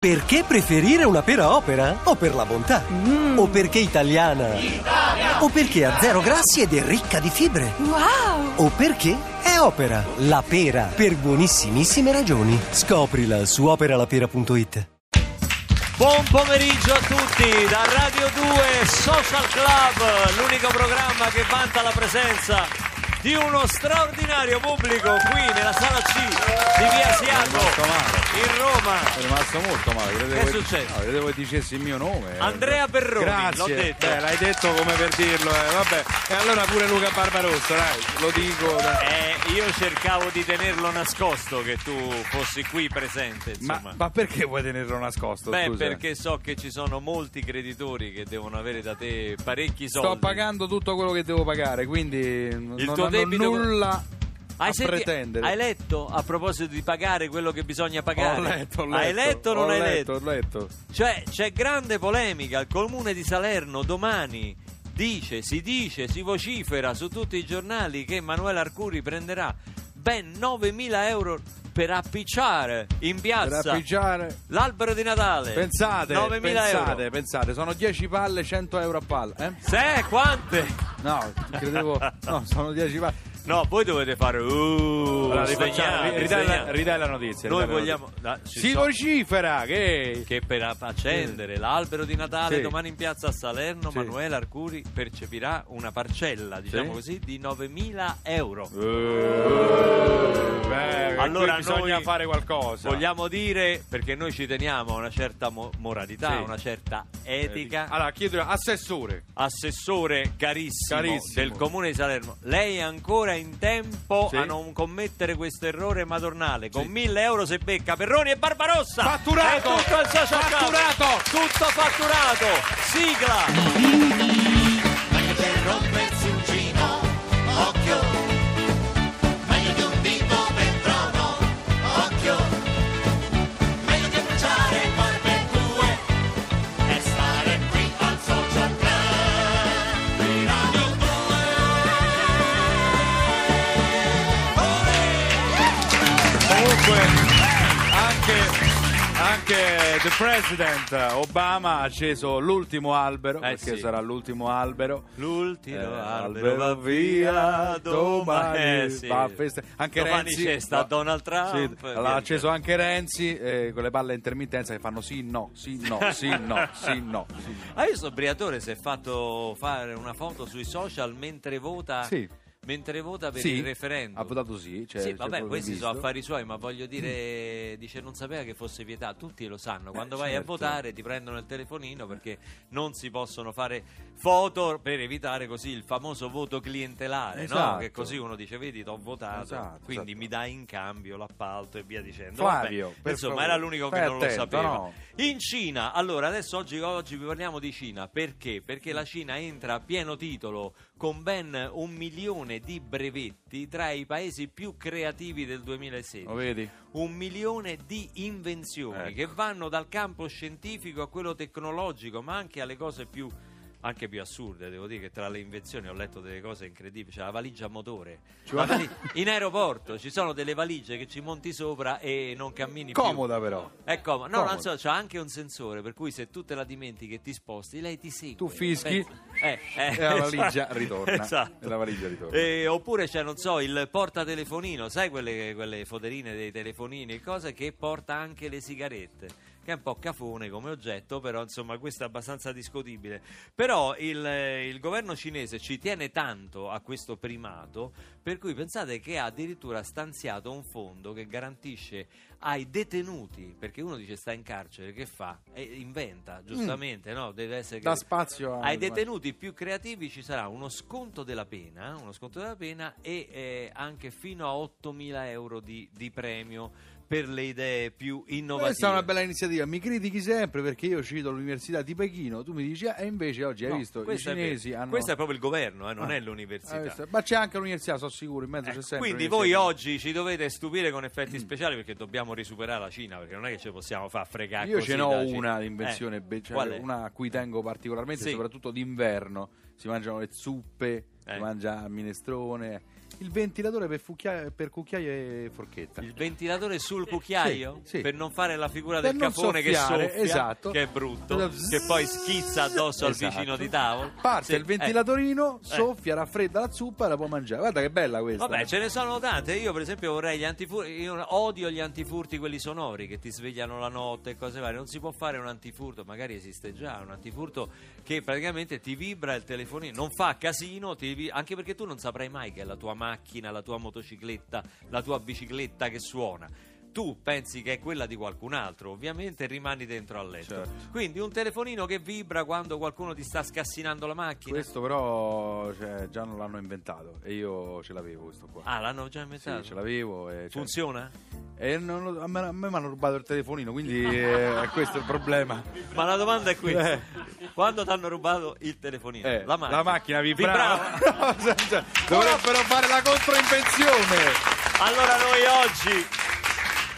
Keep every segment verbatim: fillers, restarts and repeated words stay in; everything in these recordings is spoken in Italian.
Perché preferire una pera opera? O per la bontà? Mm. O perché italiana? Italia! O perché ha zero grassi ed è ricca di fibre? Wow! O perché è opera, la pera, per buonissimissime ragioni. Scoprila su opera la pera punto it. Buon pomeriggio a tutti da Radio due Social Club, l'unico programma che vanta la presenza di uno straordinario pubblico qui nella sala C di Via Asiago. In Roma. È rimasto molto male. Credevo che è successo? No, credevo che dicessi il mio nome. Andrea Perroni. Grazie. L'ho detto. Eh, l'hai detto come per dirlo. Eh. Vabbè. E allora pure Luca Barbarossa, dai, lo dico. Dai. Eh, io cercavo di tenerlo nascosto che tu fossi qui presente. Insomma. Ma, ma perché vuoi tenerlo nascosto? Beh, scusa? Perché so che ci sono molti creditori che devono avere da te parecchi soldi. Sto pagando tutto quello che devo pagare, quindi il non tuo hanno debito... nulla... Hai, senti, hai letto a proposito di pagare quello che bisogna pagare? Ho letto, ho letto, hai letto o non hai letto? Ho letto. Cioè, c'è grande polemica. Il comune di Salerno domani dice, si dice, si vocifera su tutti i giornali che Manuela Arcuri prenderà ben novemila euro per appicciare in piazza per appicciare. l'albero di Natale. Pensate, pensate, euro. pensate, sono dieci palle, cento euro a palla. Eh? Se, quante? No, credevo, no, sono dieci palle. No, voi dovete fare... Uh, allora, rifacciamo, ridai, la, ridai la notizia. Noi vogliamo... La, si so, vocifera che... Che per accendere sì. l'albero di Natale sì. domani in piazza a Salerno, sì. Manuela Arcuri percepirà una parcella, diciamo sì. così, di novemila euro. Uh, beh, allora bisogna fare qualcosa. Vogliamo dire, perché noi ci teniamo a una certa mo- moralità, sì. una certa etica. Eh, allora, chiedo assessore. Assessore carissimo, carissimo del Comune di Salerno. Lei è ancora in tempo sì. a non commettere questo errore madornale con sì. mille euro se becca Perroni e Barbarossa. Fatturato, è tutto il social fatturato camp. Tutto fatturato, sigla. Meglio che rompersi un cino, occhio, meglio che un dito per trono, occhio, meglio che bruciare barbecue e stare qui al Social Club di Radio due. Comunque, anche, anche The President Obama ha acceso l'ultimo albero, eh perché sì. sarà l'ultimo albero. L'ultimo eh, albero va via domani. Eh sì. va feste- anche domani Renzi, c'è sta va- Donald Trump. Sì, l'ha acceso anche Renzi eh, con le palle a intermittenza che fanno sì, no, sì, no, sì, no, sì, no. Sì, no. Ah, io so, Briatore si è fatto fare una foto sui social mentre vota... Sì. Mentre vota per sì, il referendum. Ha votato sì. Cioè, sì, vabbè, questi visto. sono affari suoi, ma voglio dire, mm. dice non sapeva che fosse vietato. Tutti lo sanno, quando eh, vai certo. a votare ti prendono il telefonino perché non si possono fare foto per evitare così il famoso voto clientelare, esatto. no? Che così uno dice, vedi, t'ho votato, esatto, quindi esatto. mi dai in cambio l'appalto e via dicendo. Flavio, vabbè, insomma, favore. era l'unico che Fai non attento, lo sapeva. No. In Cina, allora, adesso oggi, oggi vi parliamo di Cina. Perché? Perché la Cina entra a pieno titolo con ben un milione di brevetti tra i paesi più creativi del duemilasedici. Lo vedi? Un milione di invenzioni ecco. che vanno dal campo scientifico a quello tecnologico, ma anche alle cose più anche più assurde. Devo dire che tra le invenzioni ho letto delle cose incredibili, c'è la valigia a motore, cioè? la vali- in aeroporto ci sono delle valigie che ci monti sopra e non cammini comoda più. Però è com- no, comoda, non so, c'è anche un sensore per cui se tu te la dimentichi e ti sposti lei ti segue, tu fischi eh, eh, e la valigia ritorna, esatto. e la valigia ritorna. Eh, oppure c'è, non so, il portatelefonino, sai quelle, quelle foderine dei telefonini, cose che porta anche le sigarette, che è un po' cafone come oggetto, però insomma questo è abbastanza discutibile. Però il, il governo cinese ci tiene tanto a questo primato, per cui pensate che ha addirittura stanziato un fondo che garantisce ai detenuti, perché uno dice sta in carcere, che fa? E inventa, giustamente, mm. no? Deve essere... Da spazio a... Ai detenuti più creativi ci sarà uno sconto della pena, uno sconto della pena e eh, anche fino a ottomila euro di, di premio per le idee più innovative. Questa è una bella iniziativa. Mi critichi sempre perché io cito l'università di Pechino, tu mi dici ah, e invece oggi hai no, visto i cinesi hanno... Questo è proprio il governo, eh, non ah, è l'università, ma c'è anche l'università, sono sicuro, in mezzo eh, c'è sempre. Quindi voi oggi ci dovete stupire con effetti speciali perché dobbiamo risuperare la Cina, perché non è che ci possiamo far fregare. Io così, ce n'ho una invenzione eh, be- cioè una a cui tengo particolarmente, sì. soprattutto d'inverno si mangiano le zuppe, eh. si mangia il minestrone. Il ventilatore per, fucchia- per cucchiaio e forchetta. Il ventilatore sul cucchiaio? Sì, sì. Per non fare la figura del capone che soffia, esatto, che è brutto, zzz, che poi schizza addosso, esatto, al vicino di tavolo. Parte sì, il ventilatorino, eh. soffia, raffredda la zuppa e la può mangiare. Guarda che bella questa. Vabbè, ce ne sono tante. Io per esempio vorrei gli antifurti. Io odio gli antifurti, quelli sonori che ti svegliano la notte e cose varie. Non si può fare un antifurto, magari esiste già un antifurto che praticamente ti vibra il telefonino, non fa casino, ti vi- anche perché tu non saprai mai che è la tua madre, macchina, la tua motocicletta, la tua bicicletta che suona. Tu pensi che è quella di qualcun altro, ovviamente, e rimani dentro al letto. Certo. Quindi un telefonino che vibra quando qualcuno ti sta scassinando la macchina. Questo però, cioè, già non l'hanno inventato e io ce l'avevo questo qua. Ah, l'hanno già inventato? Sì, ce l'avevo. E, cioè, funziona? E non lo, a me, a me mi hanno rubato il telefonino, quindi eh, questo è il problema. Ma la domanda è questa. Eh. Quando ti hanno rubato il telefonino, eh, la macchina, la macchina vibrava. vibrava. Dovrebbero fare la controinvenzione. Allora noi oggi,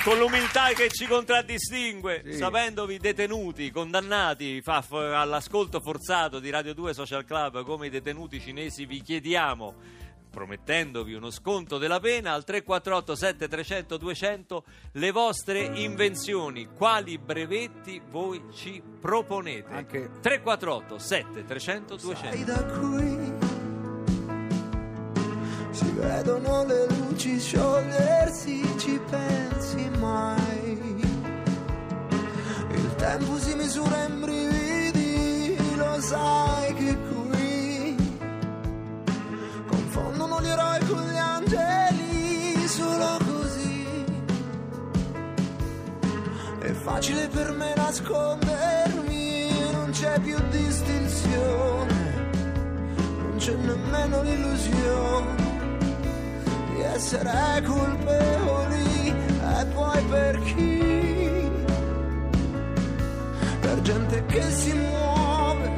con l'umiltà che ci contraddistingue, sì, sapendovi detenuti, condannati fa, f- all'ascolto forzato di Radio due Social Club come i detenuti cinesi, vi chiediamo, promettendovi uno sconto della pena, al tre quattro otto sette tre zero zero due zero zero le vostre invenzioni, quali brevetti voi ci proponete. Anche tre quattro otto sette tre zero zero due zero zero. Sai, da qui si vedono le luci sciogliersi, ci pensi mai? Il tempo si misura in brividi, lo sai che qui confondono gli eroi con gli angeli, solo così è facile per me nascondermi, non c'è più distinzione, non c'è nemmeno l'illusione di essere colpevoli. E poi per chi? Per gente che si muove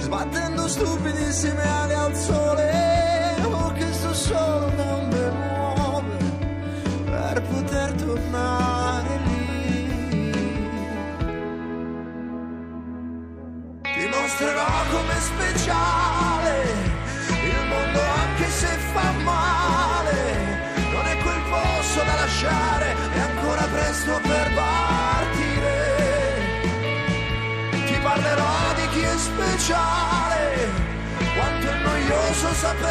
sbattendo stupidissime ali al sole, o che sto solo non mi muove per poter tornare lì. Ti mostrerò come speciale il mondo, anche se fa male. Da lasciare è ancora presto per partire. Ti parlerò di chi è speciale, quanto è noioso saper volare, più difficile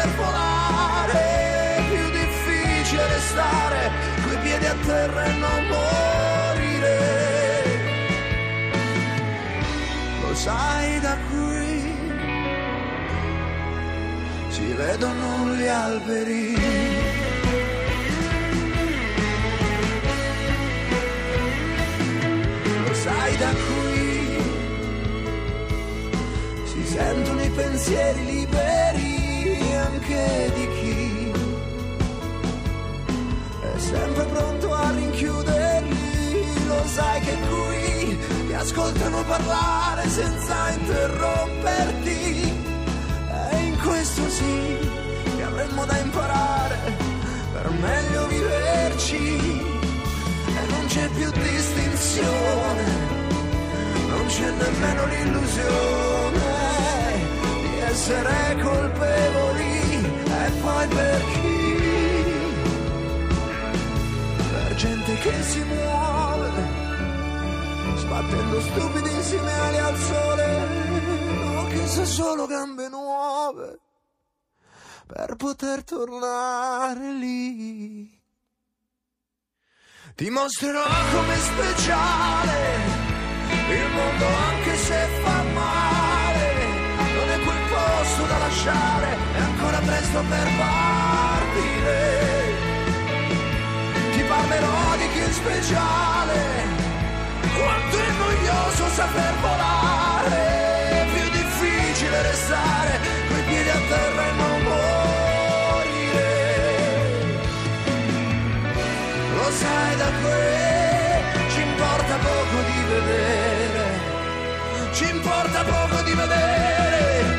restare coi piedi a terra e non morire. Lo sai, da qui si vedono gli alberi. Sai, da qui si sentono i pensieri liberi anche di chi è sempre pronto a rinchiuderli. Lo sai che qui ti ascoltano parlare senza interromperti, e in questo sì che avremmo da imparare per meglio viverci. Non c'è più distinzione, non c'è nemmeno l'illusione di essere colpevoli. E poi per chi? Per gente che si muove sbattendo stupidissime ali al sole, o che sa solo gambe nuove per poter tornare lì. Ti mostrerò come speciale il mondo, anche se fa male. Non è quel posto da lasciare, è ancora presto per partire. Ti parlerò di chi è speciale, quanto è noioso saper volare, più difficile restare coi piedi a terra e non morire. Sai, da qui ci importa poco di vedere, ci importa poco di vedere.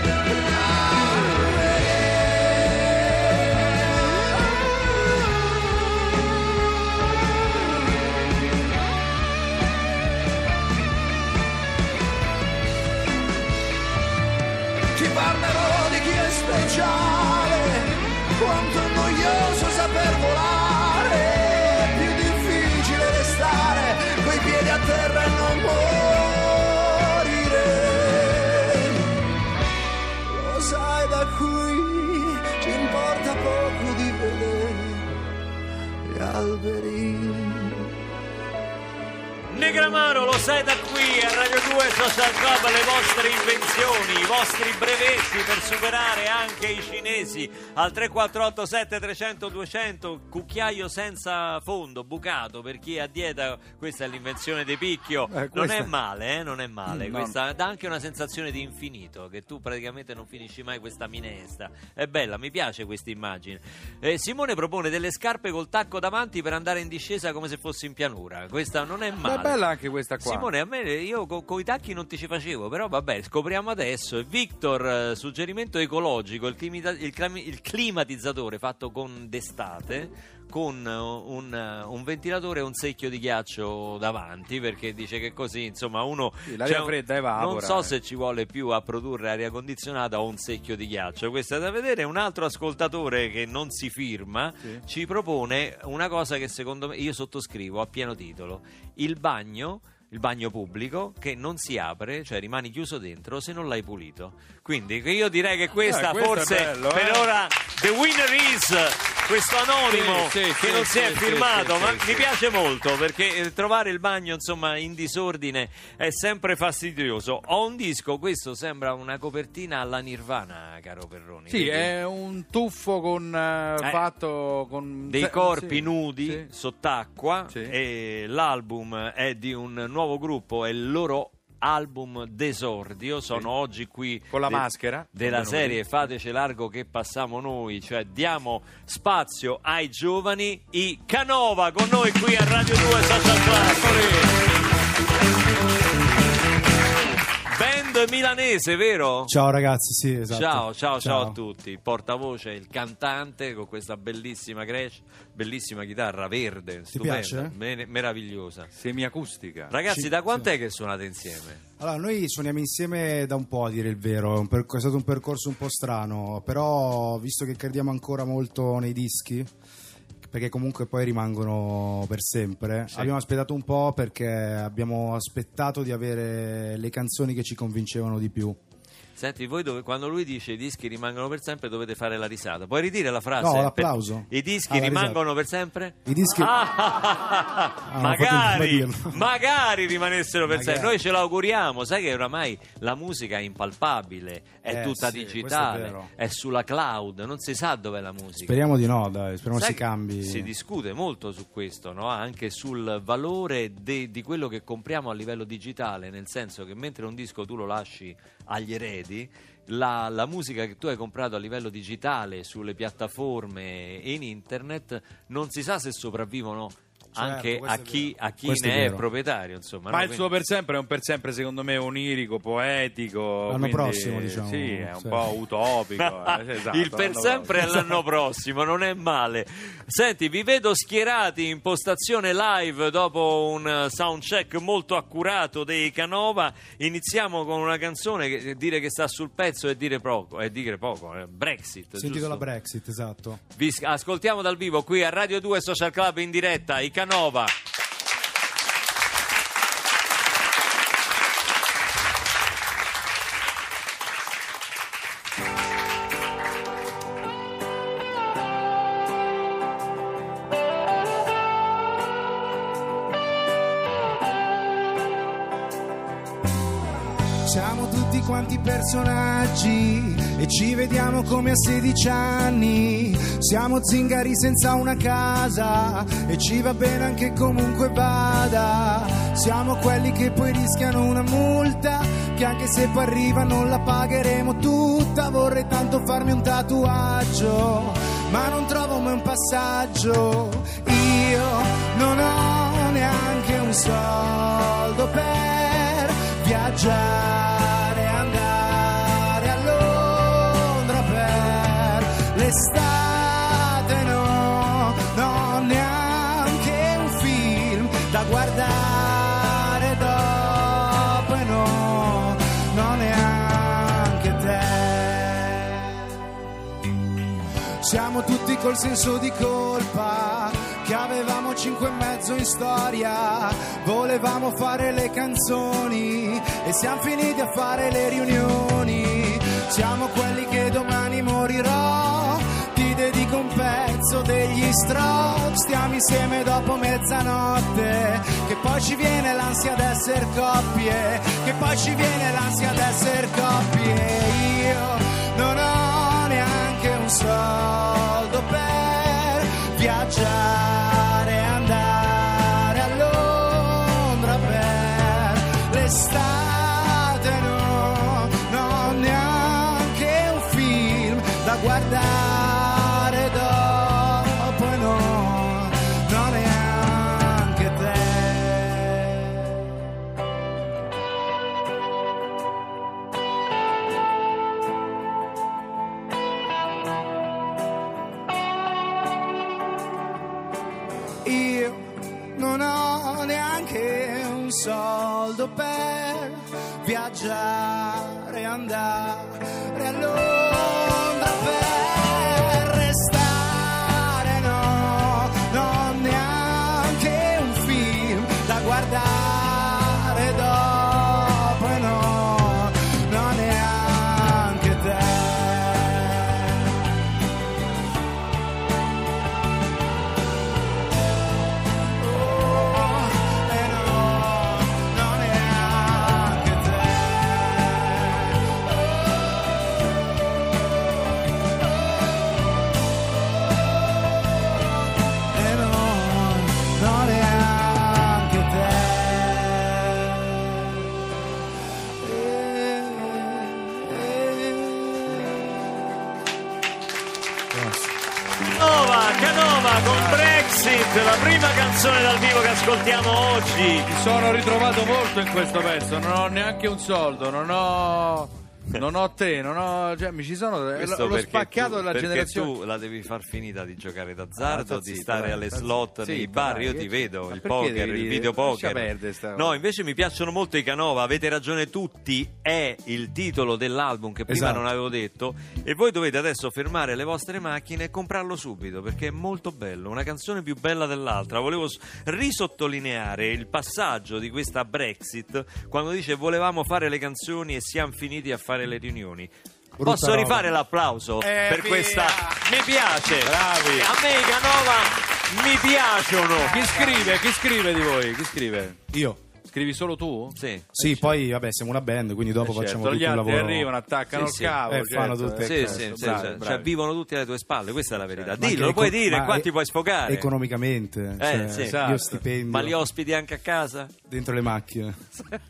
Ti parlerò di chi è speciale, quanto Negramaro, lo sai da qui a Radio due Social Club, le vostre invenzioni, i vostri brevetti per superare anche i cinesi al tre quattro otto sette tre zero zero due zero zero, cucchiaio senza fondo, bucato per chi è a dieta. Questa è l'invenzione dei picchio, eh, questa... non è male, eh, non è male, mm, questa no. Dà anche una sensazione di infinito, che tu praticamente non finisci mai questa minestra, è bella, mi piace questa immagine. eh, Simone propone delle scarpe col tacco davanti per andare in discesa come se fossi in pianura, questa non è male. Ma è bella anche questa qua. Simone, a me, io co- coi tacchi non ti ci facevo, però vabbè, scopriamo adesso. Victor, eh, suggerimento ecologico, il, climita- il, clim- il climatizzatore fatto con d'estate, con un, un ventilatore e un secchio di ghiaccio davanti, perché dice che così insomma uno, sì, l'aria cioè, fredda evapora. Non so eh. se ci vuole più a produrre aria condizionata o un secchio di ghiaccio, questo è da vedere. Un altro ascoltatore che non si firma, sì, ci propone una cosa che secondo me io sottoscrivo a pieno titolo: il bagno il bagno pubblico che non si apre, cioè rimani chiuso dentro se non l'hai pulito. Quindi io direi che questa, eh, forse bello, per eh. ora the winner is questo anonimo, sì, sì, che sì, non sì, si è sì, firmato, sì, ma sì, mi piace molto, perché trovare il bagno insomma in disordine è sempre fastidioso. Ho un disco, questo sembra una copertina alla Nirvana, caro Perroni. Sì, quindi... è un tuffo con eh, fatto con dei corpi sì, nudi sì. sott'acqua sì. e l'album è di un nuovo gruppo, è il loro album d'esordio, sono sì. oggi qui con la de- maschera della serie Fatece largo che passiamo noi, cioè diamo spazio ai giovani, i Canova con noi qui a Radio due Social Club. Band milanese, vero? Ciao ragazzi, sì, esatto. Ciao, ciao, ciao, ciao a tutti. Il portavoce, il cantante con questa bellissima crash, bellissima chitarra verde, stupenda, me- meravigliosa, semiacustica. Ragazzi, sì, da quant'è sì. che suonate insieme? Allora, noi suoniamo insieme da un po', a dire il vero, è, un per- è stato un percorso un po' strano, però visto che crediamo ancora molto nei dischi, perché comunque poi rimangono per sempre, sì. abbiamo aspettato un po' perché abbiamo aspettato di avere le canzoni che ci convincevano di più. Senti, voi dove, quando lui dice i dischi rimangono per sempre dovete fare la risata. Puoi ridire la frase? No, l'applauso. Per, I dischi ah, rimangono risata. per sempre? I dischi... Ah, ah, magari, magari rimanessero per magari. sempre. Noi ce l'auguriamo. Sai che oramai la musica è impalpabile, è eh, tutta sì, digitale, è, è sulla cloud, non si sa dov'è la musica. Speriamo di no, dai, speriamo si cambi. Si discute molto su questo, no? Anche sul valore de, di quello che compriamo a livello digitale, nel senso che mentre un disco tu lo lasci agli eredi, La, la musica che tu hai comprato a livello digitale sulle piattaforme e in internet non si sa se sopravvivono, certo, anche a chi, a chi ne è, è proprietario, insomma. Ma no? il Quindi... suo per sempre è un per sempre secondo me onirico, poetico, l'anno quindi, prossimo diciamo, sì, è un sì. po' utopico. eh, esatto, il per sempre prossimo. è l'anno prossimo, non è male. Senti, vi vedo schierati in postazione live dopo un soundcheck molto accurato dei Canova. Iniziamo con una canzone che dire che sta sul pezzo e dire poco, è dire poco, eh, Brexit. Sentito la Brexit, esatto. Vi ascoltiamo dal vivo qui a Radio due Social Club in diretta, i Canova. Siamo tutti quanti personaggi e ci vediamo come a sedici anni. Siamo zingari senza una casa e ci va bene anche comunque vada. Siamo quelli che poi rischiano una multa, che anche se poi arriva non la pagheremo tutta. Vorrei tanto farmi un tatuaggio, ma non trovo mai un passaggio. Io non ho neanche un soldo per viaggiare, andare a Londra per l'estate, no, no, neanche un film da guardare dopo, e no, no, neanche te. Siamo tutti col senso di colpa che avevamo cinque e mezzo in storia, volevamo fare le canzoni e siamo finiti a fare le riunioni. Siamo quelli che domani morirò, ti dedico un pezzo degli gli stroke, stiamo insieme dopo mezzanotte, che poi ci viene l'ansia d'essere coppie, che poi ci viene l'ansia d'essere coppie. Io non ho neanche un soldo per viaggiare, andare a Londra per l'estate. Guardare dopo e no, non neanche te. Io non ho neanche un soldo per viaggiare, andare a Londra per... Con Brexit, la prima canzone dal vivo che ascoltiamo oggi. Mi sono ritrovato molto in questo pezzo, non ho neanche un soldo, non ho, non ho te, non ho, cioè, mi ci sono questo lo spaccato tu, della generazione. Perché tu la devi far finita di giocare d'azzardo, ah, di zitto, stare alle slot nei bar, io ti vedo, il poker, devi, il videopoker. Perde, no, invece mi piacciono molto i Canova, avete ragione tutti, è il titolo dell'album che prima esatto. non avevo detto, e voi dovete adesso fermare le vostre macchine e comprarlo subito perché è molto bello, una canzone più bella dell'altra. Volevo risottolineare il passaggio di questa Brexit quando dice volevamo fare le canzoni e siamo finiti a fare le riunioni. Brutta posso rifare roba. L'applauso eh, per via. Questa mi piace, bravi, a me i Canova mi piacciono. Chi scrive? Chi scrive di voi? Chi scrive? Io. Scrivi solo tu? Sì, sì, poi vabbè siamo una band, quindi dopo eh, facciamo certo. tutto il lavoro. Gli altri arrivano, attaccano sì, il cavo e certo. fanno tutte sì, sì, sì, bravi, cioè, bravi. Vivono tutti alle tue spalle, questa è la verità. Dillo, lo econ- puoi dire, qua e- ti puoi sfogare economicamente, eh, cioè, sì, esatto. io stipendio. Ma li ospiti anche a casa? Dentro le macchine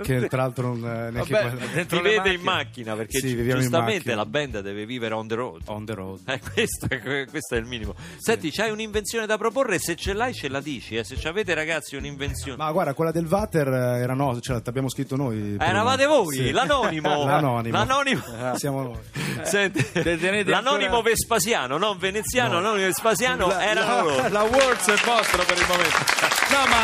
che tra l'altro non neanche vabbè, qua... dentro vi vede macchine. In macchina perché sì, gi- giustamente la band deve vivere on the road, on the road. Eh, questo, questo è il minimo. Senti, c'hai un'invenzione da proporre, se ce l'hai ce la dici, se c'avete ragazzi un'invenzione. Ma guarda, quella del water era no, cioè l'abbiamo scritto noi. Eh, eravate voi, sì. l'anonimo. l'anonimo. L'anonimo. Eh, siamo noi. Eh. Senti, l'anonimo ancora... Vespasiano, non veneziano, no. l'anonimo Vespasiano la, erano loro. La, la Words è vostro per il momento. No, ma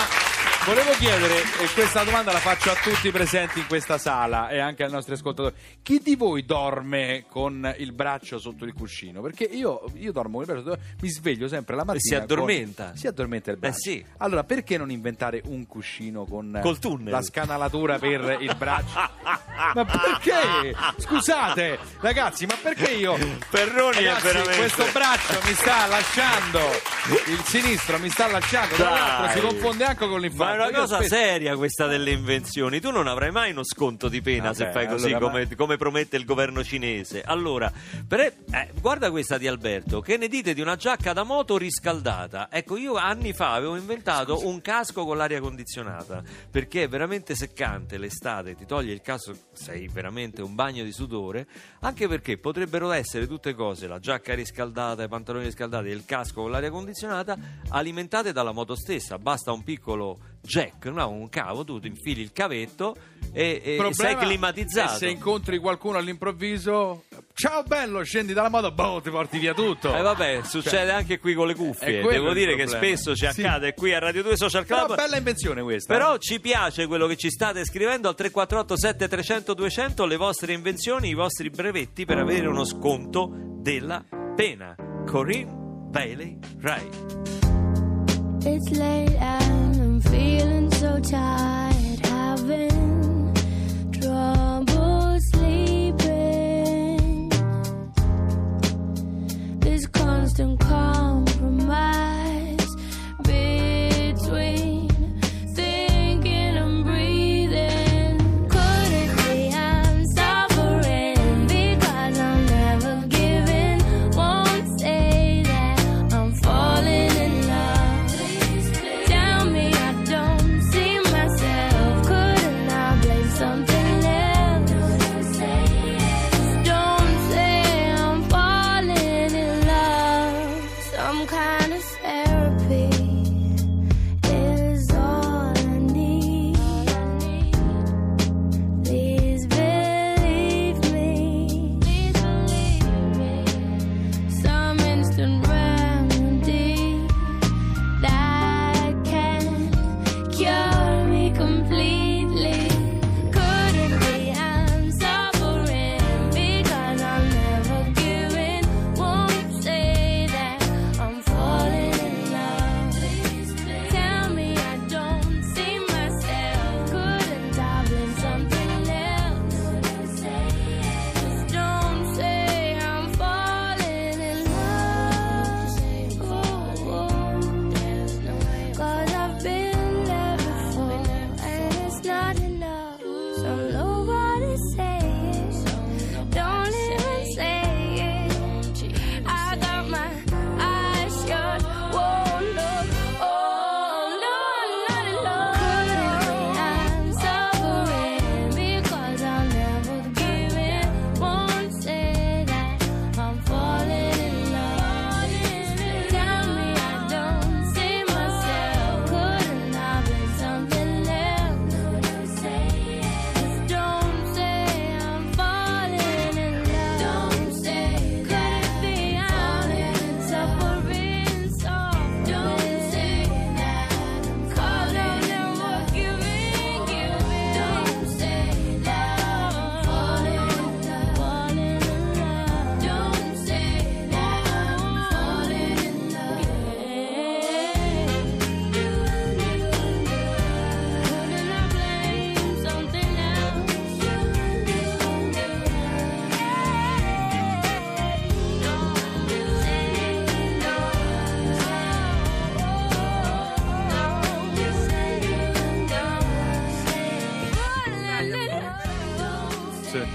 volevo chiedere, e questa domanda la faccio a tutti i presenti in questa sala e anche ai nostri ascoltatori, chi di voi dorme con il braccio sotto il cuscino? Perché io, io dormo con il braccio, mi sveglio sempre la mattina e si addormenta con, si addormenta il braccio eh sì. Allora perché non inventare un cuscino con col tunnel, la scanalatura per il braccio? Ma perché? Scusate ragazzi, ma perché io Perroni ragazzi, è veramente... questo braccio mi sta lasciando, il sinistro mi sta lasciando, tra l'altro si confonde anche con l'infanzia. È una cosa seria questa delle invenzioni. Tu non avrai mai uno sconto di pena, ah, se beh, fai così allora, come, come promette il governo cinese. Allora per, eh, guarda questa di Alberto. Che ne dite di una giacca da moto riscaldata? Ecco, io anni fa avevo inventato Scusa. un casco con l'aria condizionata, perché è veramente seccante l'estate, ti toglie il casco, sei veramente un bagno di sudore. Anche perché potrebbero essere tutte cose, la giacca riscaldata, i pantaloni riscaldati e il casco con l'aria condizionata, alimentate dalla moto stessa. Basta un piccolo jack, no, un cavo, tu ti infili il cavetto e, e sei climatizzato. Se incontri qualcuno all'improvviso, ciao bello, scendi dalla moto, boh, ti porti via tutto. E eh vabbè, succede cioè, anche qui con le cuffie. Devo dire che spesso ci accade sì. qui a Radio due Social Club. Però bella invenzione questa. Però eh? ci piace quello che ci state scrivendo al tre quattro otto sette trecento duecento, le vostre invenzioni, i vostri brevetti per avere uno sconto della pena. Corinne Bailey Rae. It's late and I'm feeling so tired, having trouble sleeping. This constant compromise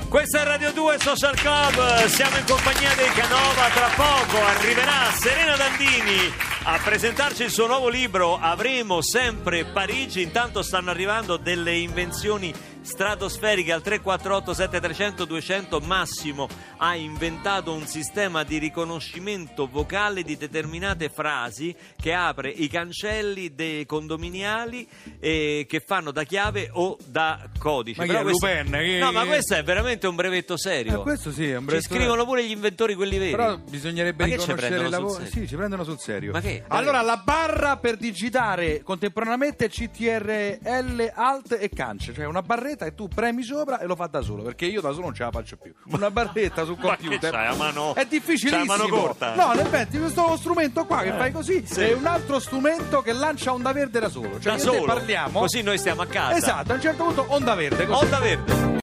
Questa è Radio due Social Club, siamo in compagnia dei Canova. Tra poco arriverà Serena Dandini a presentarci il suo nuovo libro Avremo sempre Parigi. Intanto stanno arrivando delle invenzioni stratosferiche al tre quattro otto sette tre zero zero due zero zero. Massimo ha inventato un sistema di riconoscimento vocale di determinate frasi che apre i cancelli dei condominiali eh, che fanno da chiave o da codice. Ma però questo... Lupin, che... no, ma questo è veramente un brevetto serio. Eh, questo sì, è un brevetto. Ci scrivono pure gli inventori, quelli veri. Però bisognerebbe riconoscere la voce. Sì, ci prendono sul serio. Ma che? Allora la barra per digitare contemporaneamente C T R L Alt e Cance, cioè una barretta e tu premi sopra e lo fa da solo, perché io da solo non ce la faccio più. Una barretta sul computer c'hai, a mano... è difficilissimo, c'hai a mano corta. No, nel effetti questo strumento qua che eh, fai così sì. È un altro strumento che lancia onda verde da solo, cioè da solo parliamo, così noi stiamo a casa. Esatto, a un certo punto onda verde così. Onda verde